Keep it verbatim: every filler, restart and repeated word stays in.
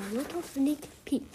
a lot of sneak peek.